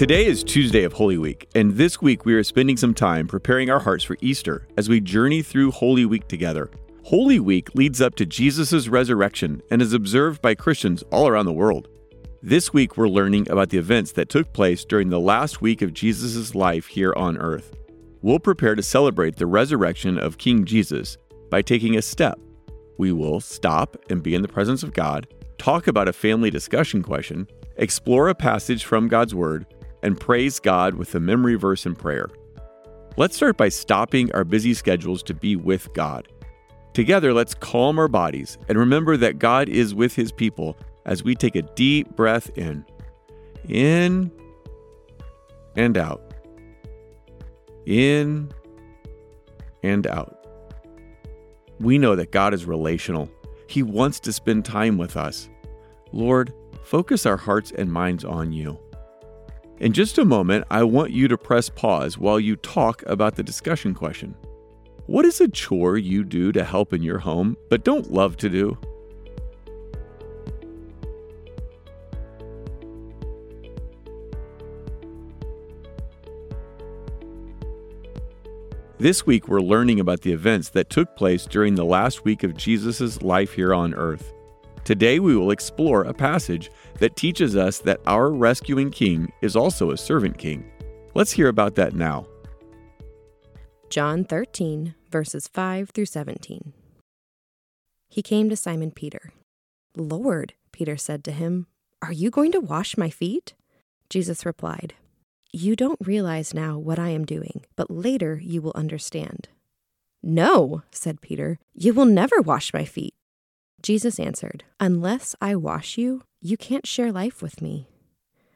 Today is Tuesday of Holy Week, and this week we are spending some time preparing our hearts for Easter as we journey through Holy Week together. Holy Week leads up to Jesus' resurrection and is observed by Christians all around the world. This week we're learning about the events that took place during the last week of Jesus' life here on earth. We'll prepare to celebrate the resurrection of King Jesus by taking a step. We will stop and be in the presence of God, talk about a family discussion question, explore a passage from God's Word, and praise God with a memory verse and prayer. Let's start by stopping our busy schedules to be with God. Together, let's calm our bodies and remember that God is with His people as we take a deep breath in and out, in and out. We know that God is relational. He wants to spend time with us. Lord, focus our hearts and minds on you. In just a moment, I want you to press pause while you talk about the discussion question. What is a chore you do to help in your home but don't love to do? This week, we're learning about the events that took place during the last week of Jesus' life here on earth. Today, we will explore a passage that teaches us that our rescuing King is also a servant King. Let's hear about that now. John 13, verses 5 through 17. He came to Simon Peter. "Lord," Peter said to him, "are you going to wash my feet?" Jesus replied, "You don't realize now what I am doing, but later you will understand." "No," said Peter, "you will never wash my feet." Jesus answered, "Unless I wash you, you can't share life with me."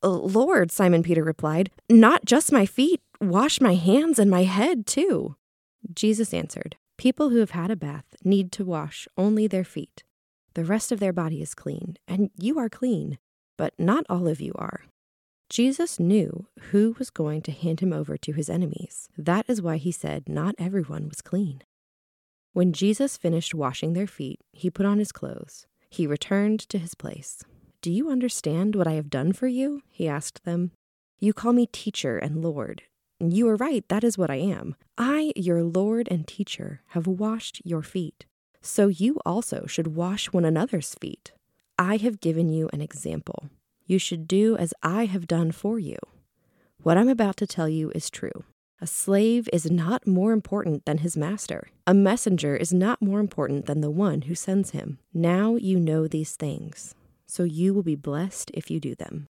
"Lord," Simon Peter replied, "not just my feet, wash my hands and my head too." Jesus answered, "People who have had a bath need to wash only their feet. The rest of their body is clean, and you are clean, but not all of you are." Jesus knew who was going to hand him over to his enemies. That is why he said not everyone was clean. When Jesus finished washing their feet, he put on his clothes. He returned to his place. "Do you understand what I have done for you?" he asked them. "You call me teacher and Lord. You are right, that is what I am. I, your Lord and teacher, have washed your feet. So you also should wash one another's feet. I have given you an example. You should do as I have done for you. What I'm about to tell you is true. A slave is not more important than his master. A messenger is not more important than the one who sends him. Now you know these things, so you will be blessed if you do them."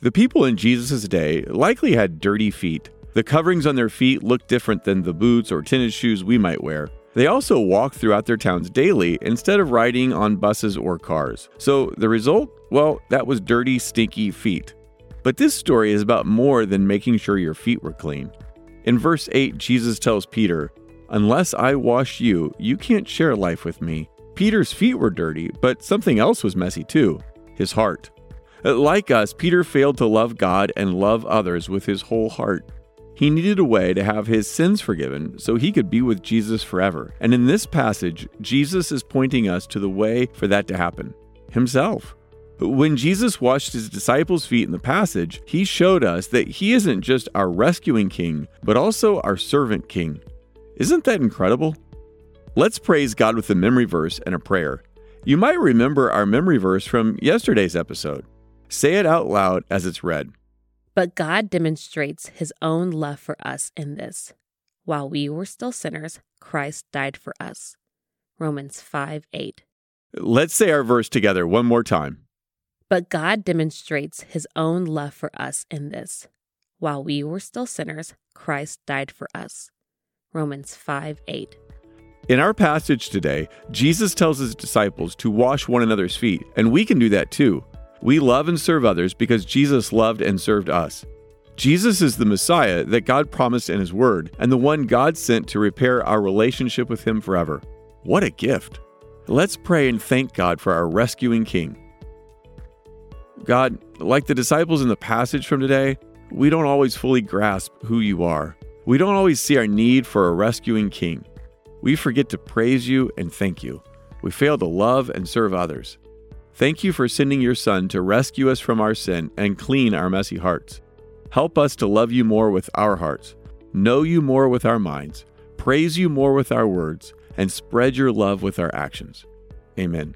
The people in Jesus' day likely had dirty feet. The coverings on their feet looked different than the boots or tennis shoes we might wear. They also walked throughout their towns daily instead of riding on buses or cars. So the result? Well, that was dirty, stinky feet. But this story is about more than making sure your feet were clean. In verse 8, Jesus tells Peter, "Unless I wash you, you can't share life with me." Peter's feet were dirty, but something else was messy too, his heart. Like us, Peter failed to love God and love others with his whole heart. He needed a way to have his sins forgiven so he could be with Jesus forever. And in this passage, Jesus is pointing us to the way for that to happen, himself. When Jesus washed his disciples' feet in the passage, he showed us that he isn't just our rescuing King, but also our servant King. Isn't that incredible? Let's praise God with a memory verse and a prayer. You might remember our memory verse from yesterday's episode. Say it out loud as it's read. "But God demonstrates his own love for us in this: while we were still sinners, Christ died for us." Romans 5:8. Let's say our verse together one more time. "But God demonstrates his own love for us in this: while we were still sinners, Christ died for us." Romans 5:8. In our passage today, Jesus tells his disciples to wash one another's feet, and we can do that too. We love and serve others because Jesus loved and served us. Jesus is the Messiah that God promised in his word and the one God sent to repair our relationship with him forever. What a gift. Let's pray and thank God for our rescuing King. God, like the disciples in the passage from today, we don't always fully grasp who you are. We don't always see our need for a rescuing King. We forget to praise you and thank you. We fail to love and serve others. Thank you for sending your Son to rescue us from our sin and clean our messy hearts. Help us to love you more with our hearts, know you more with our minds, praise you more with our words, and spread your love with our actions. Amen.